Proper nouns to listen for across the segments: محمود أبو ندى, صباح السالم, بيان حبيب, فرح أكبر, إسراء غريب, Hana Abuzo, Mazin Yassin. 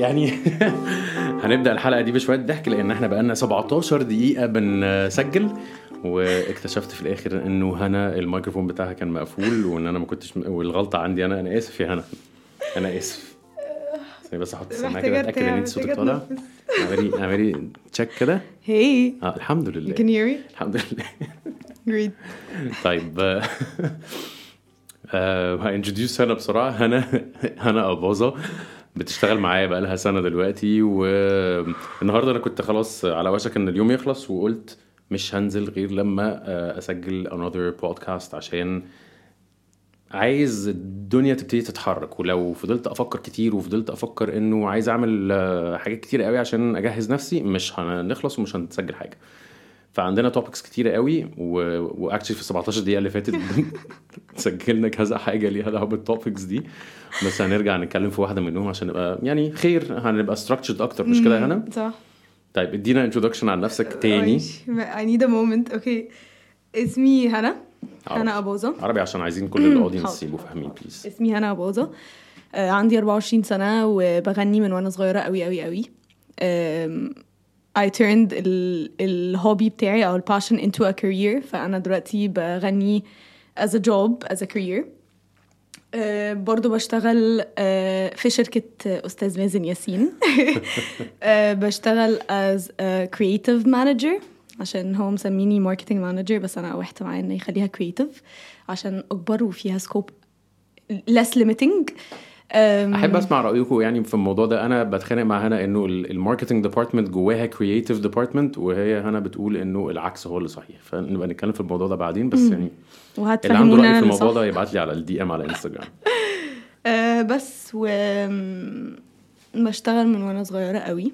يعني هنبدأ الحلقة دي بشوية ضحك لأن احنا بقالنا 17 دقيقة بنسجل, واكتشفت في الآخر انه هنا الميكروفون بتاعها كان مقفول وان انا ما كنتش, والغلطة عندي انا اسف يا هنا, انا اسف. بس احط السماعة كده اتأكد ان انت صوتك طالع. اعملي تشيك كده. هي الحمد لله. You can hear me? الحمد لله. Great. طيب هانتروديوس هنا بسرعة. هنا أبوزة بتشتغل معايا بقالها سنة دلوقتي, والنهاردة أنا كنت خلاص على وشك إن اليوم يخلص وقلت مش هنزل غير لما أسجل another podcast عشان عايز الدنيا تبتدي تتحرك. ولو فضلت أفكر كتير وفضلت أفكر إنه عايز أعمل حاجات كتير قوي عشان أجهز نفسي مش هنخلص ومش هنسجل حاجة. فعندنا توبكس كتيرة قوي, واكتشف في 17 دقيقة اللي فاتت سجلنا كذا حاجة ليها دعوة بالتوبكس دي, بس هنرجع نتكلم في واحدة منهم عشان نبقى يعني خير, هنبقى structured أكتر, مش كده هنا؟ صح. طيب ادينا introduction عن نفسك تاني. I need a moment. Okay. اسمي هنا. هنا أبوزة. عربي عشان عايزين كل الأودينس يبقوا فاهمين بليز. اسمي هنا أبوزة, عندي 24 سنة وبغني من وانا صغيرة قوي قوي قوي. I turned الهوبي بتاعي أو الباشن into a career, فأنا دلوقتي بغني as a job, as a career. برضو بشتغل في شركة أستاذ مازن ياسين. بشتغل as a creative manager عشان هو مسميني marketing manager, بس أنا وحت معي إنه يخليها creative عشان أكبر وفيها scope less limiting. احب اسمع رايكم يعني في الموضوع ده. انا بتخانق مع هنا انه الماركتنج ديبارتمنت جواها كرييتيف ديبارتمنت, وهي هنا بتقول انه العكس هو اللي صحيح, فنبقى نتكلم في الموضوع ده بعدين. بس يعني اللي عنده راي في الموضوع ده يبعت لي على الدي ام على انستغرام. بس بشتغل من وانا صغيره قوي,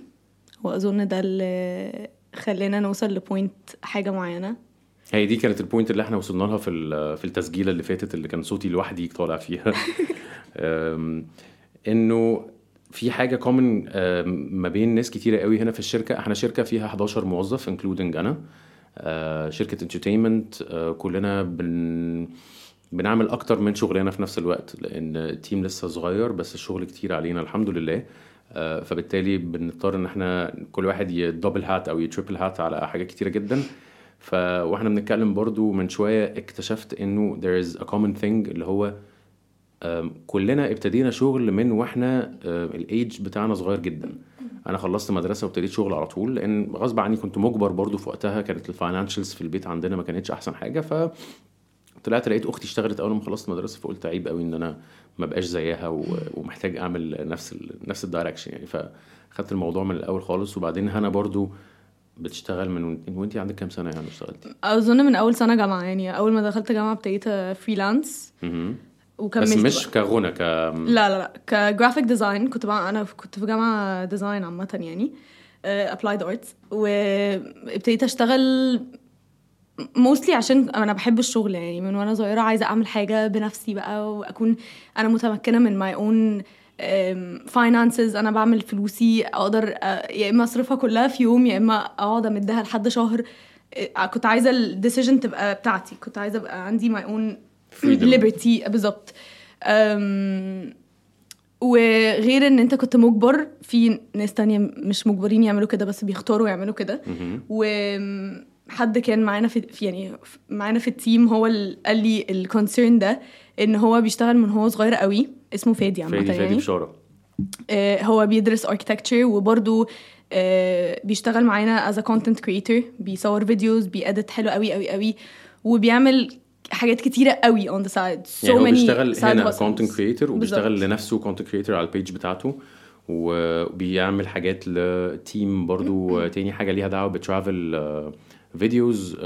واظن ده اللي خلينا نوصل لبوينت حاجه معينه. هي دي كانت البوينت اللي احنا وصلنا لها في التسجيله اللي فاتت اللي كان صوتي لوحدي طالع فيها. انه في حاجه كومن ما بين ناس كتيره قوي هنا في الشركه. احنا شركه فيها 11 موظف انكلودنج انا, شركه انترتينمنت, كلنا بنعمل اكتر من شغلنا في نفس الوقت لان التيم لسه صغير, بس الشغل كتير علينا الحمد لله. فبالتالي بنضطر ان احنا كل واحد يدبل هات او يتريبل هات على حاجات كتيره جدا. واحنا بنتكلم برضو من شويه اكتشفت انه there is a common thing اللي هو كلنا ابتدينا شغل من واحنا الايج بتاعنا صغير جدا. انا خلصت مدرسه وابتديت شغل على طول لان غصب عني كنت مجبر برضو في وقتها, كانت الفاينانشلز في البيت عندنا ما كانتش احسن حاجه. فطلعت لقيت اختي اشتغلت اول ما خلصت مدرسه, فقلت عيب قوي ان انا ما بقاش زيها ومحتاج اعمل نفس الدايركشن يعني. فاخدت الموضوع من الاول خالص. وبعدين هنا برضو بتشتغل من وانتي عندك كام سنه يعني اشتغلتي؟ اظن من اول سنه جامعه يعني, اول ما دخلت جامعه ابتديت فريلانس. بس مش كغنى لا كجرافيك ديزاين. كنت بقى انا كنت في جامعه ديزاين عامه يعني ابلايد ارتس, وابتديت اشتغل موستلي عشان انا بحب الشغل يعني من وانا صغيره, عايزه اعمل حاجه بنفسي بقى واكون انا متمكنه من ماي اون فاينانسز. انا بعمل فلوسي, اقدر يا اما اصرفها كلها في يوم يا اما اقعد امدها لحد شهر. كنت عايزه الديسيجن تبقى بتاعتي, كنت عايزه ابقى عندي ماي اون ليبرتي بالظبط. وغير ان انت كنت مجبر, في ناس تانية مش مجبرين يعملوا كده بس بيختاروا يعملوا كده. وحد كان معانا في التيم هو اللي قال لي الكونسيرن ده, ان هو بيشتغل من هو صغير قوي, اسمه فادي عامه يعني. فادي بشاره, هو بيدرس اركتكتشر وبرضو بيشتغل معانا as a content creator, بيصور فيديوز, بيأدت حلو قوي قوي قوي, وبيعمل حاجات كتيرة قوي on the side. So يعني هو بيشتغل هنا content creator وبيشتغل بالزبط. لنفسه content creator على البيج بتاعته, وبيعمل حاجات لتيم برضو تاني حاجة ليها دعوة بترافل فيديوز.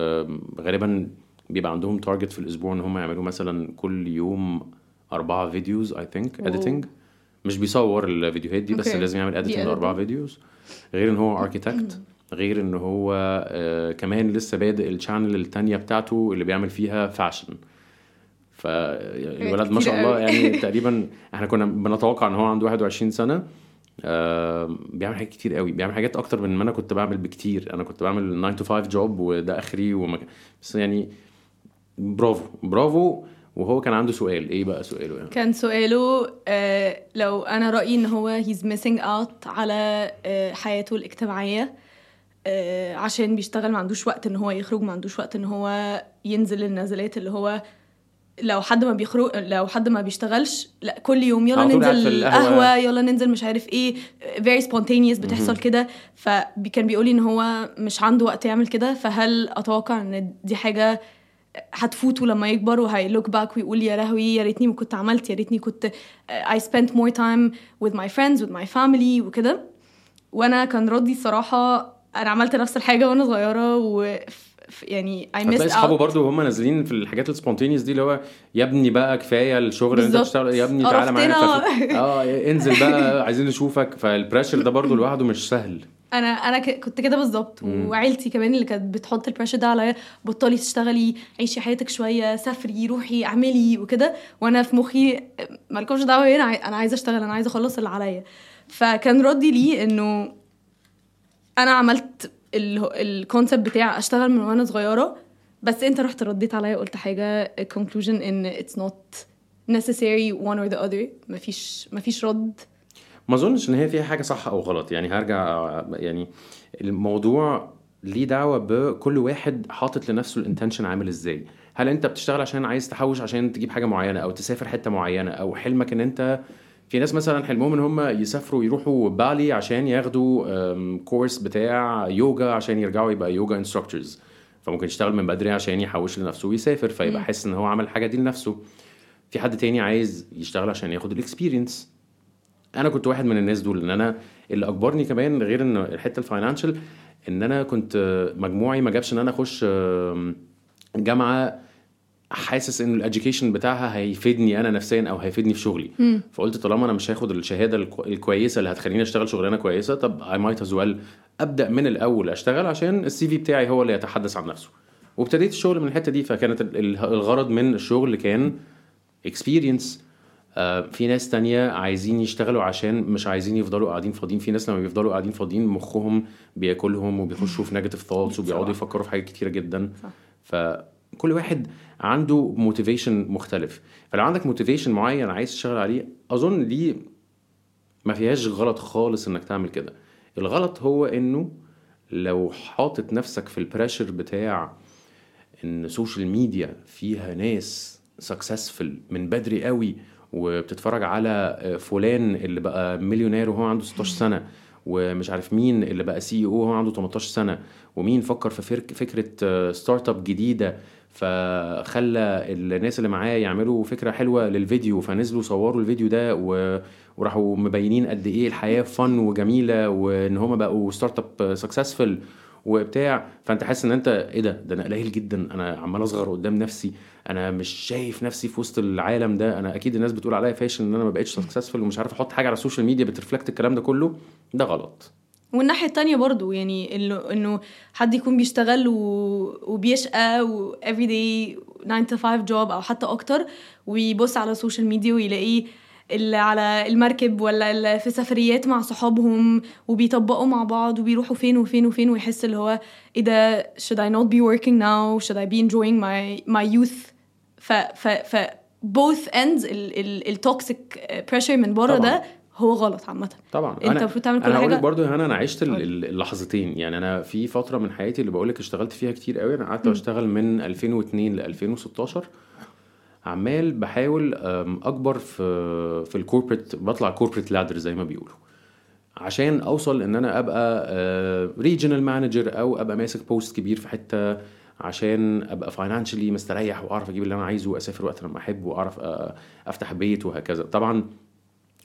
غالبا بيبقى عندهم تارجت في الأسبوع ان هم يعملوا مثلا كل يوم 4 فيديوز I think editing. مش بيصور الفيديوهات دي بس لازم يعمل editing 4 فيديوز. غير ان هو architect, غير ان هو كمان لسه بادئ الشانل التانية بتاعته اللي بيعمل فيها فاشن. فالولد ما شاء الله يعني تقريبا احنا كنا بنتوقع ان هو عنده 21 سنة. بيعمل حاجات كتير قوي, بيعمل حاجات اكتر من ما انا كنت بعمل بكتير. انا كنت بعمل 9 to 5 job وده اخري بس يعني برافو برافو. وهو كان عنده سؤال. ايه بقى سؤاله يعني؟ كان سؤاله لو انا رايي ان هو he's missing out على حياته الاجتماعيه عشان بيشتغل ما عندوش وقت ان هو يخرج, ما عندوش وقت ان هو ينزل النزلات اللي هو لو حد ما بيخرج, لو حد ما بيشتغلش لا كل يوم يلا ننزل قهوه, يلا ننزل مش عارف ايه, very spontaneous بتحصل كده. فكان بيقول لي ان هو مش عنده وقت يعمل كده. فهل اتوقع ان دي حاجه هتفوته لما يكبر وهيلوك باك ويقول يا لهوي يا ريتني ما كنت عملت, يا ريتني كنت I spent more time with my friends with my family وكده؟ وانا كان ردي صراحه انا عملت نفس الحاجه وانا صغيره, و يعني I missed out. هتلاقي صحابه برضو هم نازلين في الحاجات السبونتينيس دي اللي هو يا ابني بقى كفايه الشغل اللي انت بتشتغل يا ابني, تعالى معانا انزل بقى عايزين نشوفك. فالبريشر ده برضو لوحده مش سهل. انا كنت كده بالظبط, وعيلتي كمان اللي كانت بتحط البريشر ده عليا, بطلي تشتغلي, عيشي حياتك شويه, سافري, روحي, اعملي وكده. وانا في مخي مالكمش دعوه هنا, انا عايزه اشتغل, انا عايزه اخلص اللي عليا. فكان ردي لي انه انا عملت الكونسبت بتاع اشتغل من وانا صغيره, بس انت رحت رديت عليا قلت حاجه conclusion ان it's not necessary one or the other. مفيش رد. ما اظنش ان هي فيها حاجه صح او غلط يعني. هرجع يعني الموضوع ليه دعوه بكل واحد حاطط لنفسه الانتنشن عامل ازاي. هل انت بتشتغل عشان عايز تحوش عشان تجيب حاجه معينه او تسافر حته معينه, او حلمك ان انت, في ناس مثلا حلمهم ان هم يسافروا يروحوا بالي عشان ياخدوا كورس بتاع يوجا عشان يرجعوا يبقى يوجا انستراكتورز, فممكن يشتغل من بدري عشان يحوش لنفسه ويسافر فيبقى حاسس ان هو عمل حاجه دي لنفسه. في حد تاني عايز يشتغل عشان ياخد الاكسبيرينس. انا كنت واحد من الناس دول. ان انا اللي اكبرني كمان غير ان الحته الفاينانشال, ان انا كنت مجموعي ما جابش ان انا اخش جامعه حاسس ان الاديوكيشن بتاعها هيفيدني انا نفسيا او هيفيدني في شغلي. فقلت طالما انا مش هاخد الشهاده الكويسه اللي هتخليني اشتغل شغلانه كويسه, طب اي مايت از ويل ابدا من الاول اشتغل عشان السي في بتاعي هو اللي يتحدث عن نفسه. وابتديت الشغل من الحته دي. فكانت الغرض من الشغل كان اكسبيرينس. في ناس تانية عايزين يشتغلوا عشان مش عايزين يفضلوا قاعدين فاضيين. في ناس لما بيفضلوا قاعدين فاضيين مخهم بياكلهم وبيخشوا في نيجاتيف ثوتس وبيقعدوا يفكروا في حاجات كتيره جدا. كل واحد عنده موتيفيشن مختلف. فلو عندك موتيفيشن معين عايز تشتغل عليه, اظن دي ما فيهاش غلط خالص انك تعمل كده. الغلط هو انه لو حاطت نفسك في البريشر بتاع ان سوشيال ميديا فيها ناس سكسسفل من بدري قوي, وبتتفرج على فلان اللي بقى مليونير وهو عنده 16 سنه, ومش عارف مين اللي بقى سي او هو عنده 18 سنه, ومين فكر في فكره ستارت اب جديده فخلى الناس اللي معاه يعملوا فكره حلوه للفيديو, فنزلوا صوروا الفيديو ده وراحوا مبينين قد ايه الحياه فن وجميله وان هم بقوا ستارت اب سكسسفل وبتاع. فانت حاسس ان انت ايه ده انا قليل جدا, انا عمال اصغر قدام نفسي, انا مش شايف نفسي في وسط العالم ده, انا اكيد الناس بتقول عليا فاشل ان انا ما بقتش سكسسفل ومش عارف احط حاجه على السوشيال ميديا بترفلكت الكلام ده كله. ده غلط. والناحيه التانية برضو يعني انه حد يكون بيشتغل وبيشقى و every day 9 to 5 job او حتى اكتر, ويبص على السوشيال ميديا ويلاقيه اللي على المركب ولا اللي في سفريات مع صحابهم وبيطبقوا مع بعض وبيروحوا فين وفين وفين, ويحس اللي هو ايه ده, should I not be working now, should I be enjoying my youth. ف both ends التوكسيك بريشر من بره ده هو غلط عامه. طبعا انت المفروض تعمل كل حاجه. انا هقول برضو هنا انا عشت اللحظتين يعني. انا في فتره من حياتي اللي بقول لك اشتغلت فيها كتير قوي, انا قعدت اشتغل من 2002 ل 2016 عمال بحاول اكبر في الكوربريت, بطلع كوربريت لادر زي ما بيقولوا, عشان اوصل ان انا ابقى ريجنال مانجر او ابقى ماسك بوست كبير في حته, عشان ابقى فاينانشلي مستريح واعرف اجيب اللي انا عايزه واسافر وقت ما احب واعرف افتح بيت وهكذا. طبعا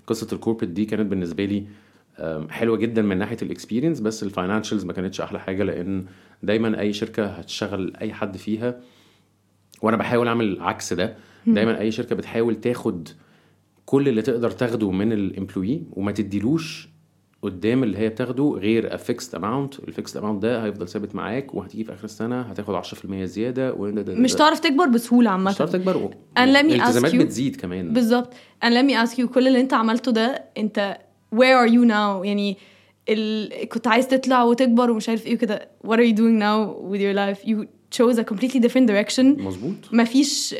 قصه الكوربريت دي كانت بالنسبه لي حلوه جدا من ناحيه الاكسبيرينس, بس الفاينانشلز ما كانتش احلى حاجه, لان دايما اي شركه هتشغل اي حد فيها, وانا بحاول اعمل عكس ده. دايما اي شركه بتحاول تاخد كل اللي تقدر تاخده من الامبلوي وما تديلوش قدام اللي هي بتاخده غير فيكسد اماونت. الفيكسد اماونت ده هيفضل ثابت معاك, وهتيجي في اخر السنه هتاخد 10% زياده, مش تعرف تكبر بسهوله عامه, مش تعرف تكبر الالتزامات بتزيد كمان. بالظبط. انا لمي اسكيو كل اللي انت عملته ده انت وير ار يو ناو يعني, كنت عايز تطلع وتكبر ومش عارف ايه كده, وات ار يو دوينج ناو وذ يور لايف, يو chose a completely different direction. مظبوط. مفيش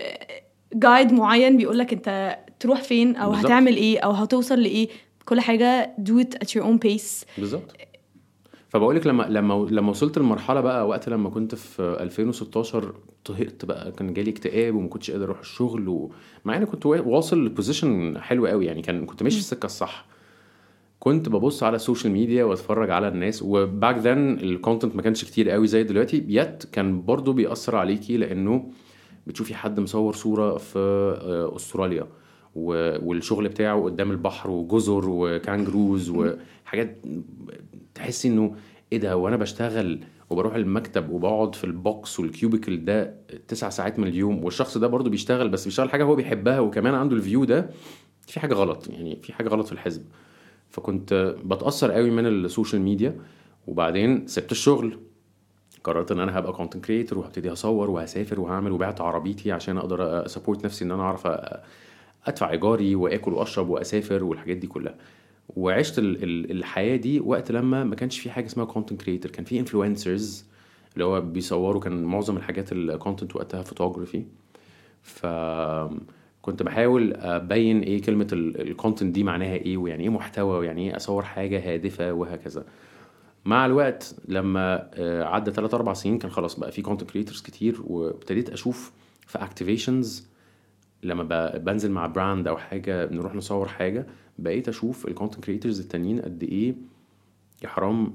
جايد معين بيقولك انت تروح فين او بالزبط. هتعمل ايه او هتوصل لايه. كل حاجه do it at your own pace بالظبط. فبقولك لما وصلت المرحله بقى وقت لما كنت في 2016 طهقت بقى, كان جالي اكتئاب وما كنتش قادر اروح الشغل, ومع ان كنت واصل لبوزيشن حلو قوي يعني, كنت ماشي في السكه الصح. كنت ببص على السوشيال ميديا واتفرج على الناس, وباك ذن الكونتنت ما كانش كتير قوي زي دلوقتي, بيت كان برضو بيأثر عليكي لانه بتشوفي حد مصور صوره في استراليا والشغل بتاعه قدام البحر وجزر وكانجروز وحاجات, تحسي انه ايه ده, وانا بشتغل وبروح المكتب وبقعد في البوكس والكيوبيكل ده 9 ساعات من اليوم, والشخص ده برضو بيشتغل بس بيشتغل حاجه هو بيحبها وكمان عنده الفيو ده, في حاجه غلط يعني, في حاجه غلط في الحزب. فكنت بتأثر قوي من السوشيال ميديا. وبعدين سبت الشغل, قررت ان انا هبقى كونتنت كريتور وهبتدي اصور وهسافر وهعمل, وبعت عربيتي عشان اقدر اسبورت نفسي ان انا اعرف ادفع ايجاري واكل واشرب واسافر والحاجات دي كلها. وعشت الحياه دي وقت لما ما كانش في حاجه اسمها كونتنت كريتور, كان في انفلونسرز اللي هو بيصوروا, كان معظم الحاجات الكونتنت وقتها فوتوغرافي. ف كنت بحاول أبين إيه كلمة الكونتنت دي معناها إيه, ويعني إيه محتوى, ويعني إيه أصور حاجة هادفة وهكذا. مع الوقت لما عدى 3-4 سنين كان خلاص بقى في كونتنت كريترز كتير, وابتديت أشوف في أكتيفيشنز لما بنزل مع براند أو حاجة بنروح نصور حاجة, بقيت أشوف الكونتنت كريترز التانيين قد إيه يا حرام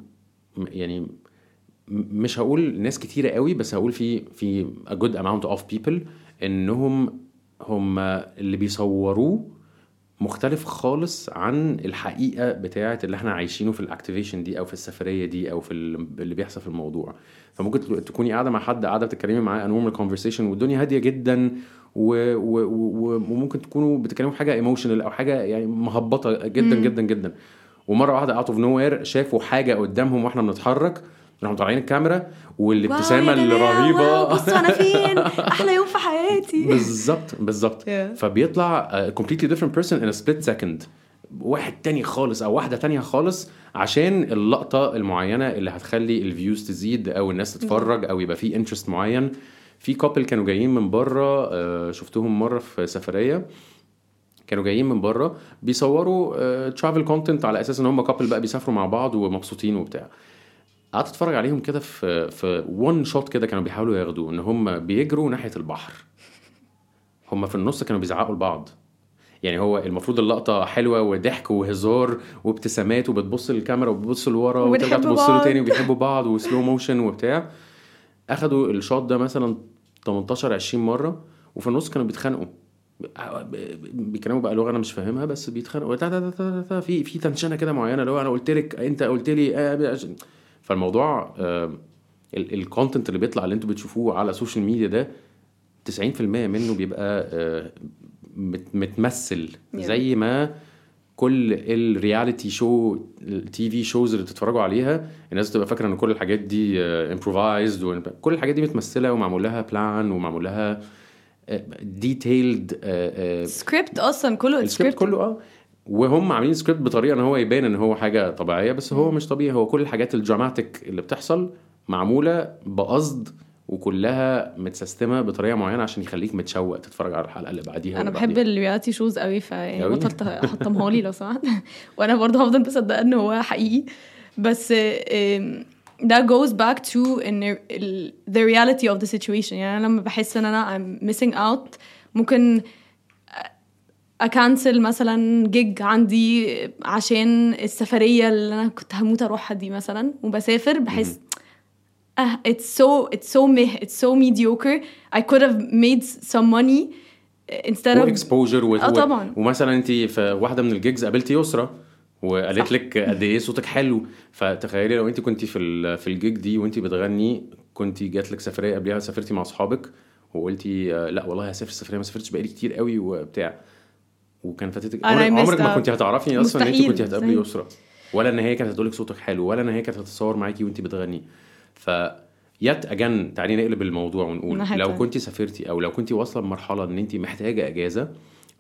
يعني, مش هقول ناس كتيرة قوي بس هقول في a good amount of people إنهم اللي بيصوروه مختلف خالص عن الحقيقة بتاعة اللي احنا عايشينه في الاكتيفيشن دي او في السفرية دي او في اللي بيحصل في الموضوع. فممكن تكوني قاعدة مع حد, قاعدة بتتكلمي معاه نورمال كونفرسيشن والدنيا هادية جدا, وممكن تكونوا بتتكلموا حاجة ايموشنال او حاجة يعني مهبطة جدا جدا جدا, ومرة واحدة اوت اوف نوير شافوا حاجة قدامهم واحنا بنتحرك, نحن طالعين الكاميرا والابتسامه الرهيبه, بص انا فين, احلى يوم في حياتي بالظبط بالظبط. فبيطلع completely different person in a split second, واحد تاني خالص او واحده تانية خالص, عشان اللقطه المعينه اللي هتخلي الفيوز تزيد او الناس تتفرج او يبقى في interest معين. في كابل كانوا جايين من بره, شفتهم مره في سفريه, كانوا جايين من بره بيصوروا ترافل كونتنت على اساس ان هم كابل بقى بيسافروا مع بعض ومبسوطين وبتاع. قعدت اتفرج عليهم كده في وان شوت كده, كانوا بيحاولوا ياخدوه ان هم بيجروا ناحيه البحر, هم في النص كانوا بيزعقوا لبعض. يعني هو المفروض اللقطه حلوه وضحك وهزار وابتسامات وبتبص للكاميرا وبتبص لورا وترجع تبص له تاني وبيحبوا بعض وسلو موشن وبتاع. اخدوا الشوت ده مثلا 18-20 مره, وفي النص كانوا بيتخانقوا, بيكلموا بقى لغه انا مش فاهمها بس بيتخانقوا في تنشنه كده معينه, لو انا قلت لك انت قلت لي. فالموضوع الكونتنت اللي بيطلع اللي انتوا بتشوفوه على السوشيال ميديا ده 90% منه بيبقى متمثل زي ما كل الرياليتي شو التي في شوز اللي بتتفرجوا عليها. الناس بتبقى فاكره ان كل الحاجات دي امبروفايزد, وكل الحاجات دي متمثله ومعمول لها بلان ومعمول لها ديتيلد سكريبت, اصلا كله السكريبت كله وهم عاملين سكريبت بطريقه ان هو يبان ان هو حاجه طبيعيه بس هو مش طبيعي. هو كل الحاجات الدراماتيك اللي بتحصل معموله بقصد وكلها متسيستمه بطريقه معينه عشان يخليك متشوق تتفرج على الحلقه اللي بعديها. انا بحب الرياليتي شوز قوي, فيعني بطلت احطمها لي لو سمحت. وانا برضه هفضل بصدق ان هو حقيقي, بس that goes back to the reality of the situation. يعني لما بحس ان انا I'm missing out, ممكن اكانسل مثلا جيج عندي عشان السفريه اللي انا كنت هموت اروحها دي مثلا, وبسافر بحس it's so mediocre, I could have made some money instead of exposure. ومثلا انت في واحده من الجيجز قابلتي يسرا وقالت لك قد ايه صوتك حلو, فتخيلي لو انت كنتي في الجيج دي وانت بتغني, كنتي جات لك سفريه قبلها سافرتي مع اصحابك وقلتي لا والله هسافر سفريه ما سافرتش بقالي كتير قوي وبتاع, وكان فاتتك عمرك ما كنت هتعرفني اصلا ان انت كنت هتقابلي يسرا, ولا ان هي كانت هتقول لك صوتك حلو, ولا ان هي كانت هتتصور معاكي وانت بتغني. فيات اجن تعالي نقلب الموضوع ونقول لو كنت سافرتي او لو كنت واصله لمرحله ان انت محتاجه اجازه,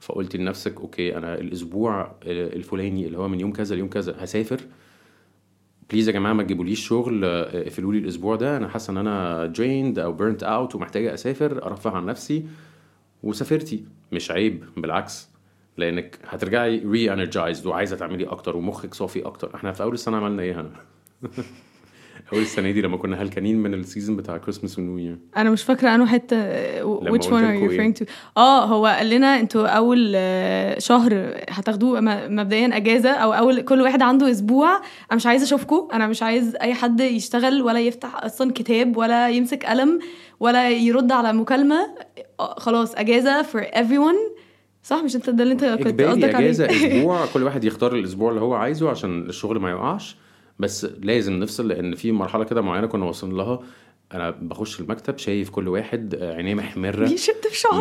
فقلتي لنفسك اوكي انا الاسبوع الفلاني اللي هو من يوم كذا ليوم كذا هسافر, بليز يا جماعه ما تجيبوليش شغل, اقفلوا لي الاسبوع ده, انا حاسه ان انا drained او burnt out ومحتاجه اسافر ارفع عن نفسي. وسافرتي. مش عيب بالعكس، لانك هترجعي ري انرجايزد وعايزه تعملي اكتر ومخك صافي اكتر. احنا في اول السنه عملنا ايه هنا؟ اول السنه دي لما كنا هلكانين من السيزون بتاع كريسماس ونيو يير، انا مش فاكره انه حته which one are you referring to. هو قال لنا انتوا اول شهر هتاخدوه مبدئيا اجازه، او اول كل واحد عنده اسبوع، انا مش عايز اشوفكم، انا مش عايز اي حد يشتغل ولا يفتح اصلا كتاب ولا يمسك قلم ولا يرد على مكالمه، خلاص اجازه for everyone. صح، مش انت ده اللي انت كنت قصدك عليه؟ اجازه اسبوع، كل واحد يختار الاسبوع اللي هو عايزه عشان الشغل ما يقعش، بس لازم نفصل. لان في مرحله كده معينه كنا واصلين لها، انا بخش المكتب شايف كل واحد عينيه محمره، بيشد في شعره،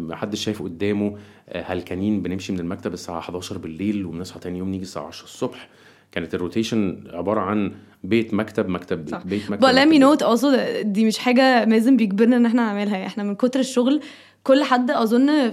ما حدش شايف قدامه، هلكانين. بنمشي من المكتب الساعه 11 بالليل وبنصحى تاني يوم نيجي الساعه 10 الصبح. كانت الروتيشن عباره عن بيت مكتب مكتب صح. بيت مكتب. بلامي نوت اصلا دي مش حاجه لازم بيجبرنا ان احنا نعملها، احنا من كتر الشغل كل حد اظن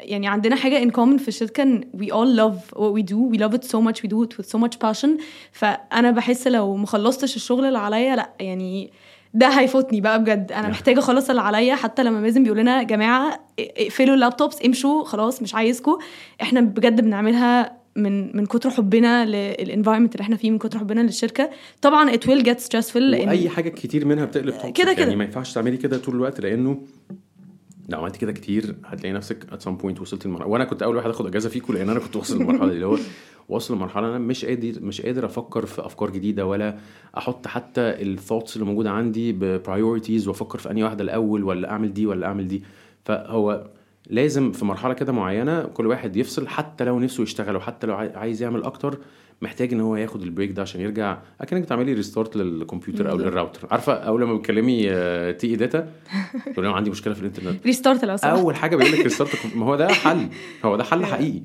يعني عندنا حاجه ان كومن في الشركه ان we all love what we do, we love it so much, we do it with so much passion. فانا بحس لو ما خلصتش الشغل اللي عليا لا، يعني ده هيفوتني بقى بجد، انا محتاجه اخلص اللي عليا. حتى لما مازن بيقول لنا جماعه اقفلوا اللابتوبس امشوا خلاص مش عايزكم، احنا بجد بنعملها من كتر حبنا للانفايرمنت اللي احنا فيه، من كتر حبنا للشركه. طبعا it will get stressful، اي حاجه كتير منها بتقلب كده كده، يعني ما ينفعش تعملي كده طول الوقت، لانه لو عملت كده كتير هتلاقي نفسك at some point وصلت المرحله. وانا كنت اول واحد اخد اجازه فيكو، لان انا كنت وصل المرحله اللي هو وصل المرحله انا مش قادر افكر في افكار جديده، ولا احط حتى الثوتس اللي موجوده عندي ببرايورتيز وافكر في اني واحده الاول، ولا اعمل دي ولا اعمل دي. فهو لازم في مرحله كده معينه كل واحد يفصل، حتى لو نفسه يشتغل وحتى لو عايز يعمل اكتر، محتاج ان هو ياخد البريك ده عشان يرجع. اكنك تعملي ريستارت للكمبيوتر او للراوتر، عارفه اول لما بتكلمي تي اي داتا تقول لهم عندي مشكله في الانترنت، ريستارت لو سمحت، اول حاجه بيقول لك ريستارت. ما هو ده حل، هو ده حل حقيقي.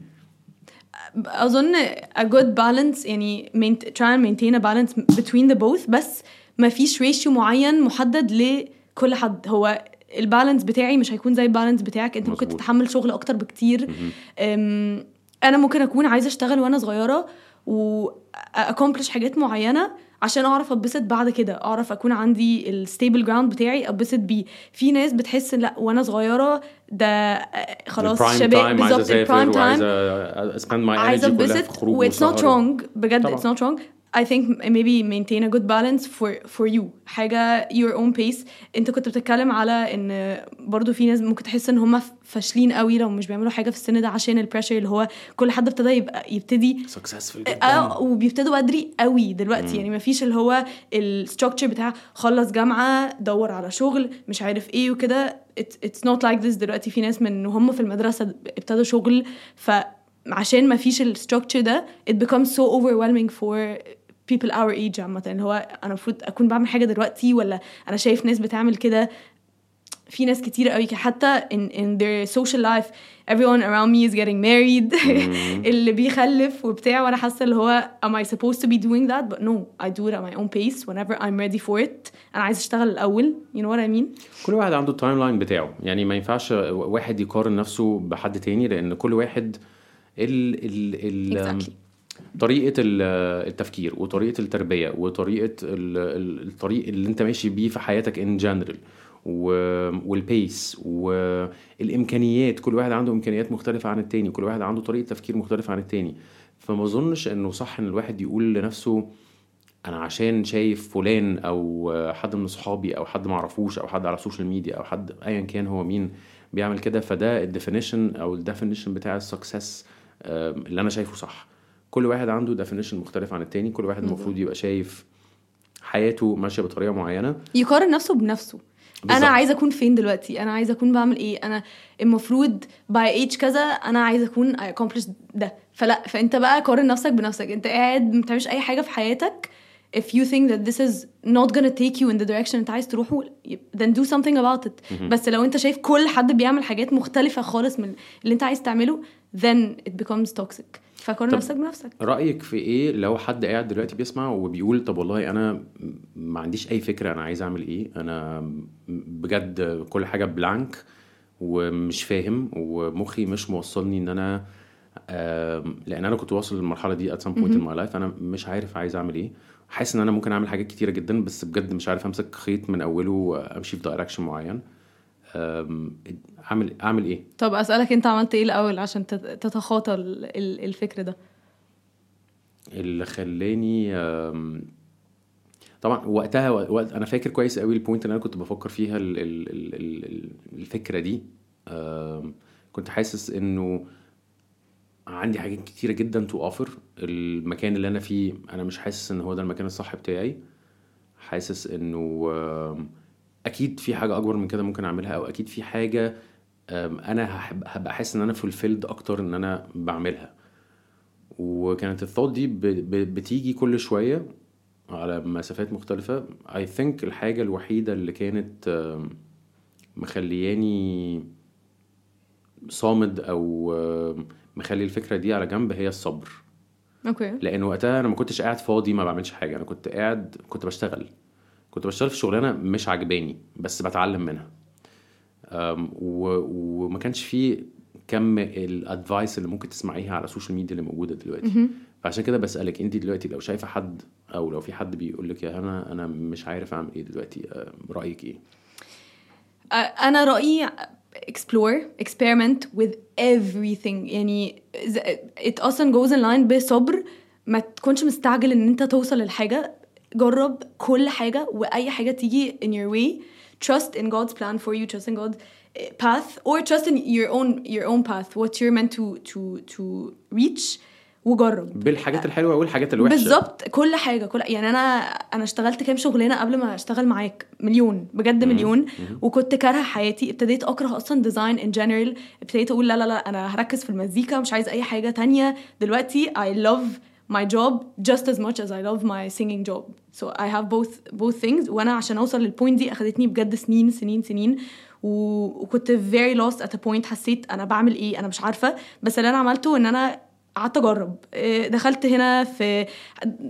اظن a good balance، يعني try and maintain a balance between the both، بس ما فيش ريشيو معين محدد لكل حد. هو البالانس بتاعي مش هيكون زي البالانس بتاعك، انت ممكن تتحمل شغل اكتر بكتير. انا ممكن اكون عايزه اشتغل وانا صغيره واكمبلش حاجات معينه عشان اعرف ابسط بعد كده، اعرف اكون عندي الستيبل جراوند بتاعي ابسط بيه. في ناس بتحس لا وانا صغيره ده خلاص شباب بالظبط، البرايم تايم عايزه ابسط، واتس نوت رونج بجد، اتس نوت رونج. I think maybe maintain a good balance for you، حاجة your own pace. انت كنت بتتكلم على ان برضو في ناس ممكن تحس ان هم فاشلين قوي لو مش بيعملوا حاجة في السن ده، عشان البريشر اللي هو كل حد ابتدى يبتدي successful وبيبتدوا بدري قوي دلوقتي. يعني مفيش اللي هو الستركتشر بتاع خلص جامعة دور على شغل مش عارف ايه وكده، it's not like this دلوقتي. في ناس من هم في المدرسة ابتدوا شغل، فعشان مفيش الستركتشر ده it becomes so overwhelming for people our age عامة. اللي هو أنا مفروض أكون بعمل حاجة دلوقتي، ولا أنا شايف ناس بتعمل كده. في ناس كتير قوي حتى in their social life everyone around me is getting married اللي بيخلف وبتاع، وأنا حاسة اللي هو am I supposed to be doing that, but no, I do it at my own pace whenever I'm ready for it. أنا عايز أشتغل الأول, you know what I mean. كل واحد عنده timeline بتاعه، يعني ما ينفعش واحد يقارن نفسه بحد تاني، لأن كل واحد exactly. طريقة التفكير وطريقة التربية وطريقة الطريق اللي انت ماشي بيه في حياتك in general والبيس والإمكانيات، كل واحد عنده إمكانيات مختلفة عن التاني، وكل واحد عنده طريقة تفكير مختلفة عن التاني. فما ظنش انه صح ان الواحد يقول لنفسه انا عشان شايف فلان او حد من صحابي او حد معرفوش او حد على السوشيال ميديا او حد ايا كان هو مين بيعمل كده، فده الديفينيشن بتاع السكسس اللي انا شايفه صح. كل واحد عنده definition مختلف عن التاني، كل واحد المفروض يبقى شايف حياته ماشية بطريقة معينة، يقارن نفسه بنفسه. بالزبط. أنا عايزة أكون فين دلوقتي، أنا عايزة أكون بعمل إيه، أنا المفروض by age كذا أنا عايزة أكون I accomplished ده. فلا، فأنت بقى قارن نفسك بنفسك، أنت قاعد ما بتعملش أي حاجة في حياتك. If you think that this is not gonna take you in the direction أنت عايز تروحه, then do something about it. بس لو أنت شايف كل حد بيعمل حاجات مختلفة خالص من اللي أنت عايز تعمله, then it becomes toxic. فكرر نفسك بنفسك. رأيك في ايه لو حد قاعد دلوقتي بيسمع وبيقول طب والله انا ما عنديش اي فكرة انا عايز اعمل ايه، انا بجد كل حاجة بلانك ومش فاهم ومخي مش موصلني ان انا لان انا كنت واصل للمرحلة دي at some point in my life. انا مش عارف عايز اعمل ايه، حاسس ان انا ممكن اعمل حاجات كتيرة جدا بس بجد مش عارف امسك خيط من اوله وامشي في دايركشن معين. اعمل ايه؟ طب اسالك انت عملت ايه الاول عشان تتخاطى الفكر ده؟ اللي خلاني طبعا وقتها وقت انا فاكر كويس قوي البوينت اللي انا كنت بفكر فيها الفكره دي، كنت حاسس انه عندي حاجات كتيره جدا تو اوفر. المكان اللي انا فيه انا مش حاسس ان هو ده المكان الصح بتاعي، حاسس انه اكيد في حاجه اكبر من كده ممكن اعملها، او اكيد في حاجه انا هبقى حاسس ان انا فولفيلد اكتر ان انا بعملها. وكانت الثوت دي بتيجي كل شويه على مسافات مختلفه. اي ثينك الحاجه الوحيده اللي كانت مخلياني صامد او مخلي الفكره دي على جنب هي الصبر. اوكي. لان وقتها انا ما كنتش قاعد فاضي ما بعملش حاجه، انا كنت قاعد كنت بشتغل في شغلانه مش عجباني بس بتعلم منها، وما كانش فيه كم الادفايس اللي ممكن تسمعيها على السوشيال ميديا اللي موجوده دلوقتي. فعشان كده بسالك انت دلوقتي لو شايفه حد او لو في حد بيقول لك يا هنا انا مش عارف اعمل ايه دلوقتي، رايك ايه؟ انا رايي explore, experiment with everything. يعني it often goes in line بصبر، ما تكونش مستعجل ان انت توصل للحاجة، جرب كل حاجة واي حاجة تيجي in your way. Trust in God's plan for you, trust in God's path, or trust in your own path, what you're meant to reach. وجرب بالحاجات الحلوة والحاجات الوحشة بالضبط. كل حاجة يعني أنا اشتغلت كام شغلانة قبل ما اشتغل معاك، مليون بجد مليون، وكنت كارهة حياتي. ابتديت أكره أصلا ديزاين in general، ابتديت أقول لا أنا هركز في المزيكا، مش عايز أي حاجة تانية دلوقتي. I love my job just as much as I love my singing job, so I have both things. وأنا عشان أوصل للبوينت دي أخدتني بجد سنين وكنت very lost at a point. حسيت أنا بعمل إيه، أنا مش عارفة. بس اللي أنا عملته إن أنا قعدت اجرب، دخلت هنا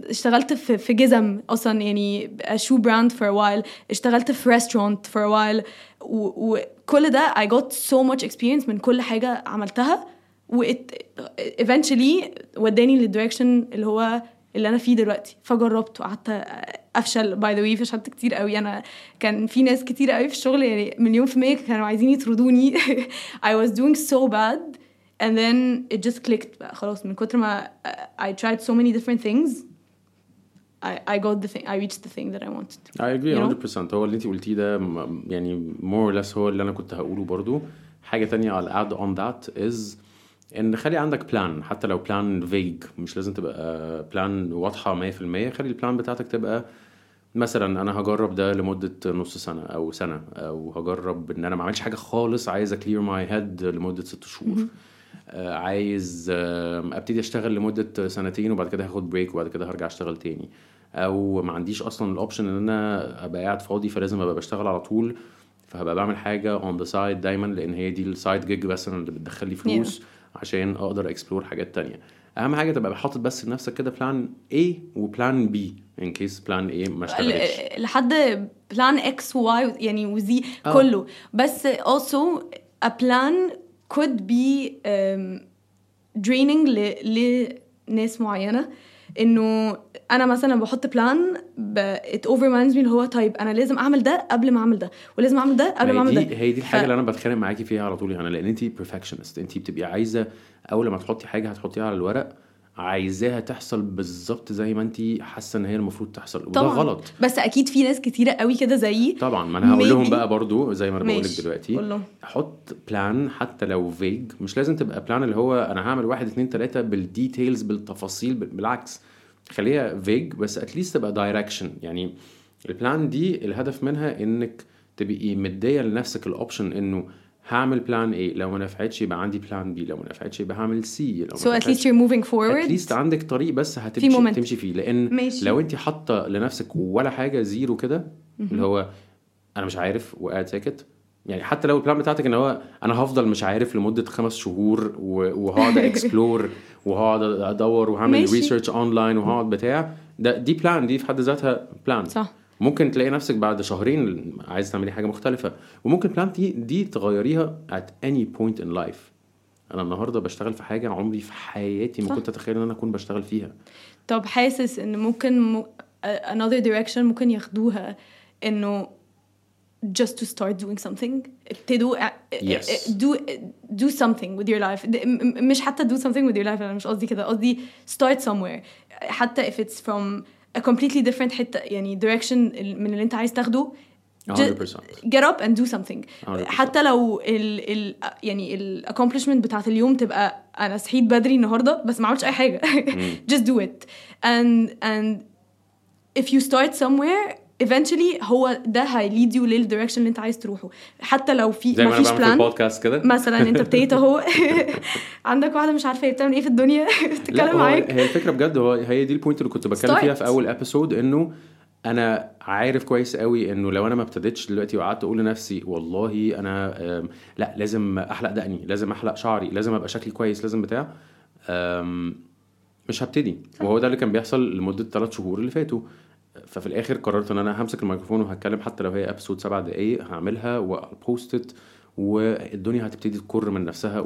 اشتغلت في جزم اصلا، يعني شو براند for a while، اشتغلت في ريستورانت for a while، وكل ده I got so much experience من كل حاجة عملتها، و eventually وداني للديركشن اللي أنا فيه دلوقتي. فجربت وقعدت أفشل by the way، فشلت كتير قوي. أنا كان في ناس كتير قوي في الشغل يعني مليون في مية كانوا عايزين يطردوني I was doing so bad and then it just clicked بقى خلاص. من كتر ما I tried so many different things I got the thing, I reached the thing that I wanted. I agree 100%. هو اللي انتي قلتيه ده يعني more or less هو اللي أنا كنت هقوله برضو. حاجة تانية على add on that is إن خلي عندك plan، حتى لو plan vague، مش لازم تبقى plan واضحة 100%. خلي البلان بتاعتك تبقى مثلا أنا هجرب ده لمدة نص سنة أو سنة، أو هجرب إن أنا ما عملش حاجة خالص، عايز clear my head لمدة 6 شهور. عايز ابتدي اشتغل لمده 2 سنين وبعد كده هاخد بريك وبعد كده هرجع اشتغل تاني، او ما عنديش اصلا الاوبشن ان انا ابقى قاعد فاضي فلازم ابقى بشتغل على طول، فهبقى بعمل حاجه اون ذا سايد دايما، لان هي دي السايد جيج بس اللي بتدخل لي فلوس عشان اقدر اكسبلور حاجات تانية. اهم حاجه تبقى حاطط بس لنفسك كده بلان A وبلان B ان كيس بلان A ما اشتغلش، لحد بلان X و Y يعني وزي كله. بس also a plan could be draining لناس معينة. إنه أنا مثلا بحط بلان it overwhelms me، اللي هو طيب أنا لازم أعمل ده قبل ما أعمل ده، ولازم أعمل ده قبل ما أعمل ده. هي دي الحاجة اللي أنا بتخانق معاكي فيها على طول، يعني لأن أنتي perfectionist، أنتي بتبقي عايزة أول ما تحطي حاجة هتحطيها على الورق عايزاها تحصل بالظبط زي ما انتي حاسه ان هي المفروض تحصل، وده غلط. بس اكيد في ناس كتيره قوي كده زيي طبعا. ما انا هقول لهم بقى برضو زي ما انا بقول لك دلوقتي، حط بلان حتى لو فيج، مش لازم تبقى بلان اللي هو انا هعمل 1 2 3 بالديتيلز بالتفاصيل، بالعكس خليها فيج بس اتليست تبقى دايركشن. يعني البلان دي الهدف منها انك تبقي مديه لنفسك الاوبشن انه هعمل بلان A، لو ما نفعتش يبقى عندي بلان B، لو ما نفعتش يبقى هعمل C. so at least you're moving forward، at least عندك طريق بس هتمشي فيه. لأن ماشي. لو انت حاطة لنفسك ولا حاجة زيرو كده اللي هو أنا مش عارف وقاعد ساكت، يعني حتى لو البلان بتاعتك ان هو أنا هفضل مش عارف لمدة 5 شهور وهقعد اكسبلور وهقعد أدور وهعمل ريسيرش أونلاين وهقعد بتاع ده، دي بلان، دي في حد ذاتها بلان صح. ممكن تلاقي نفسك بعد 2 شهور عايز تعملي حاجة مختلفة، وممكن بلانتي دي تغيريها at any point in life. أنا النهاردة بشتغل في حاجة عمري في حياتي ما كنت أتخيل أن أنا أكون بشتغل فيها. طب حاسس أن ممكن another direction ممكن ياخدوها، أنه just to start doing something. Yes. Do something with your life. مش حتى do something with your life. أنا مش قصدي كده. قصدي start somewhere. حتى if it's from a completely different حتة يعني direction من اللي أنت عايز تاخده. 100%. Get up and do something. 100%. حتى لو يعني accomplishment بتاعت اليوم تبقى أنا صحيت بدري النهاردة بس ما عملتش أي حاجة. Just do it. And if you start somewhere, eventually هو ده هيليد يو لل direction اللي انت عايز تروحه. حتى لو في ما فيش بلان في مثلا انت ابتديت اهو عندك واحده مش عارفه هي بتعمل ايه في الدنيا بتتكلم معاك. هي الفكره بجد هي دي البوينت اللي كنت بتكلم فيها في اول ابيسود, انه انا عارف كويس قوي انه لو انا ما ابتديتش دلوقتي وقعدت اقول لنفسي والله انا لا لازم احلق دقني, لازم احلق شعري, لازم ابقى شكلي كويس, لازم بتاع, مش هبتدي. وهو ده اللي كان بيحصل لمده 3 شهور اللي فاتوا. ففي الاخر قررت ان انا همسك الميكروفون وهتكلم, حتى لو هي ابسود 7 دقايق هعملها وابوستت, والدنيا هتبتدي تكر من نفسها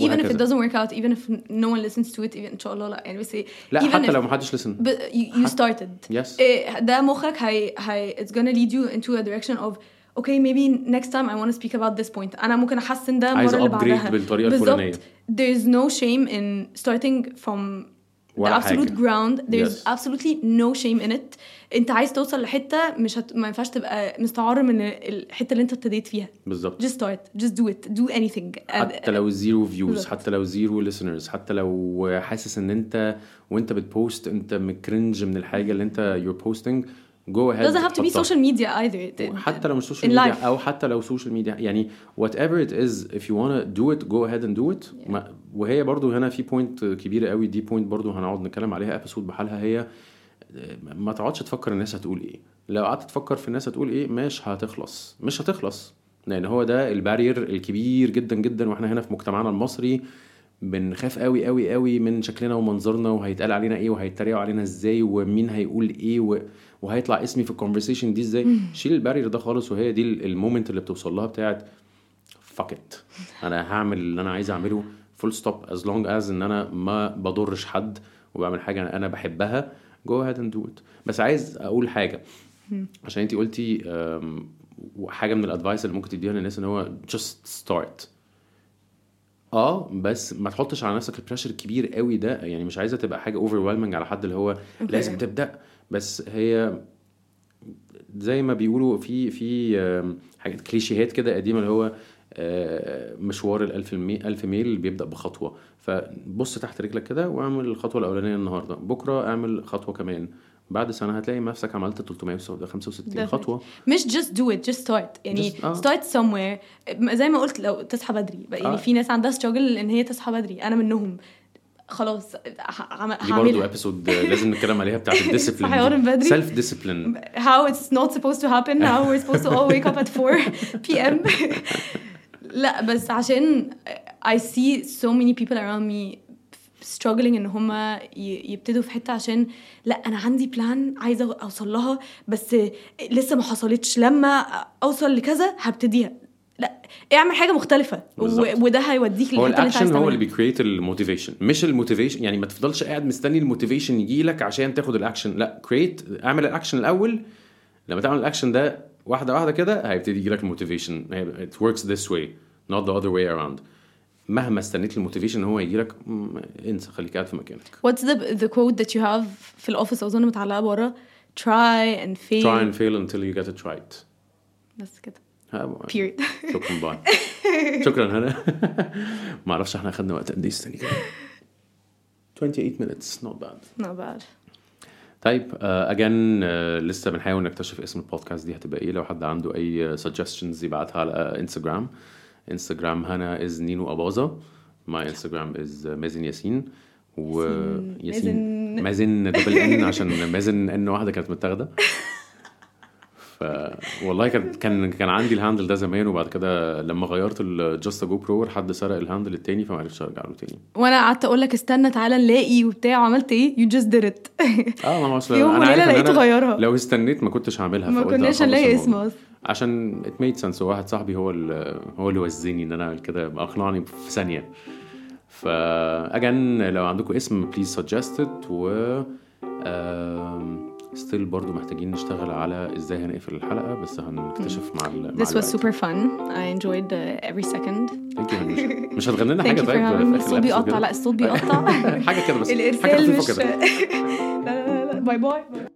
even if it doesn't work out, even if no one listens to it, even ان شاء الله لا يعني, بس لا حتى لو محدش لسن you started. Yes. ده مخك it's gonna lead you into a direction of okay, maybe next time I want to speak about this point. انا ممكن احسن ده المره اللي بعدها بالظبط. There's no shame in starting from the absolute ground. There's yes. absolutely no shame in it. انت عايز توصل لحته مش ما ينفعش تبقى مستعار من الحته اللي انت ابتديت فيها بالظبط. Just start, just do it, do anything. حتى لو zero views بالزبط. حتى لو zero listeners, حتى لو حاسس ان انت وانت بتبوست انت مكرنج من الحاجه اللي انت you're posting, go ahead. Doesn't have to be social media either. حتى لو مش social media او حتى لو social media يعني whatever it is, if you want to do it, go ahead and do it. Yeah. وهي برضو هنا في point كبيرة قوي, دي point برضو هنقعد نتكلم عليها episode بحالها. هي ما تقعدش تفكر الناس هتقول ايه. لو قعدت تفكر في الناس هتقول ايه مش هتخلص لان هو ده البارير الكبير جدا جدا. واحنا هنا في مجتمعنا المصري بنخاف قوي قوي قوي من شكلنا ومنظرنا, وهيتقال علينا ايه, وهيتريقوا علينا ازاي, ومين هيقول ايه, وهيطلع اسمي في الكونفرسيشن دي ازاي. شيل البارير ده خالص. وهي دي المومنت اللي بتوصل لها بتاعت fuck it, انا هعمل اللي انا عايز اعمله full stop, as long as ان انا ما بضرش حد وبعمل حاجه انا بحبها. go ahead and do it. بس عايز اقول حاجه, عشان انتي قلتي حاجه من الادفايس اللي ممكن تديها للناس ان هو just start. بس ما تحطش على نفسك البريشر كبير قوي ده. يعني مش عايزه تبقى حاجه overwhelming على حد اللي هو okay. لازم تبدا. بس هي زي ما بيقولوا في حاجات كليشيهات كده قديمه اللي هو مشوار ال1000 ميل اللي بيبدا بخطوه. فبص تحت رجلك كده واعمل الخطوه الاولانيه النهارده, بكره اعمل خطوه كمان, بعد سنه هتلاقي نفسك عملت 365 خطوه. مش just do it, just start. يعني start somewhere. زي ما قلت لو تصحى بدري يعني في ناس عندها struggle ان هي تصحى بدري, انا منهم. خلاص هعمل. دي برضو ابيسود لازم نتكلم عليها بتاعت الديسيبلين, سيلف ديسيبلين, how it's not supposed to happen, how we're supposed to all wake up at 4 p.m. لا بس عشان I see so many people around me struggling ان هما يبتدوا في حته, عشان لا انا عندي بلان عايزه اوصل لها بس لسه ما حصلتش, لما اوصل لكذا هبتديها. لا اعمل حاجه مختلفه وده هيوديك للحته اللي انت عايزها. هو اللي بيكريت الموتيفيشن, مش الموتيفيشن. يعني ما تفضلش قاعد مستني الموتيفيشن يجيلك عشان تاخد الاكشن. لا, كريت, اعمل الاكشن الاول. لما تعمل الاكشن ده واحده واحده كده هيبتدي يجيلك الموتيفيشن. it works this way not the other way around. مهما استنيت الموتيفيشن هو يجيلك, انسى, خليك قاعد في مكانك. what's the quote that you have في الاوفيس اظن متعلقه بره, try and fail until you get it right. بس كده. period. شكرا هنا. ما اعرفش احنا اخذنا وقت قد ايه استني. 28 minutes not bad. طيب again لسه بنحاول نكتشف اسم البودكاست دي هتبقى ايه. لو حد عنده اي suggestions يبعتها على انستغرام هنا is نينو أباظة, my Instagram is مازن ياسين, وياسين مازن دبل ان عشان مازن ان واحده كانت متاخده. والله كان عندي الهاندل ده زمان, وبعد كده لما غيرت الجاستا جو برو حد سرق الهاندل التاني فما عرفش ارجع له تاني. وانا قعدت اقول لك استنى تعالى نلاقي وبتاع, وعملت ايه, يو جاست ديرت. ما اصل انا عارف ان انا لو استنيت ما كنتش هعملها, ما كناش هنلاقي اسمه عشان it made sense. واحد صاحبي هو اللي وزني ان انا كده اقنعني في ثانيه. فاجن لو عندكم اسم please suggest it. و ستيل برضو محتاجين نشتغل على ازاي هنقفل الحلقة، بس هنكتشف مع الوقت. This was super fun. I enjoyed every second. Thank you. مش هتغنينا حاجة طيب؟ الصوت بيقطع. لا الصوت بيقطع. حاجة كده بس. الإرسال مش. لا لا لا. باي باي.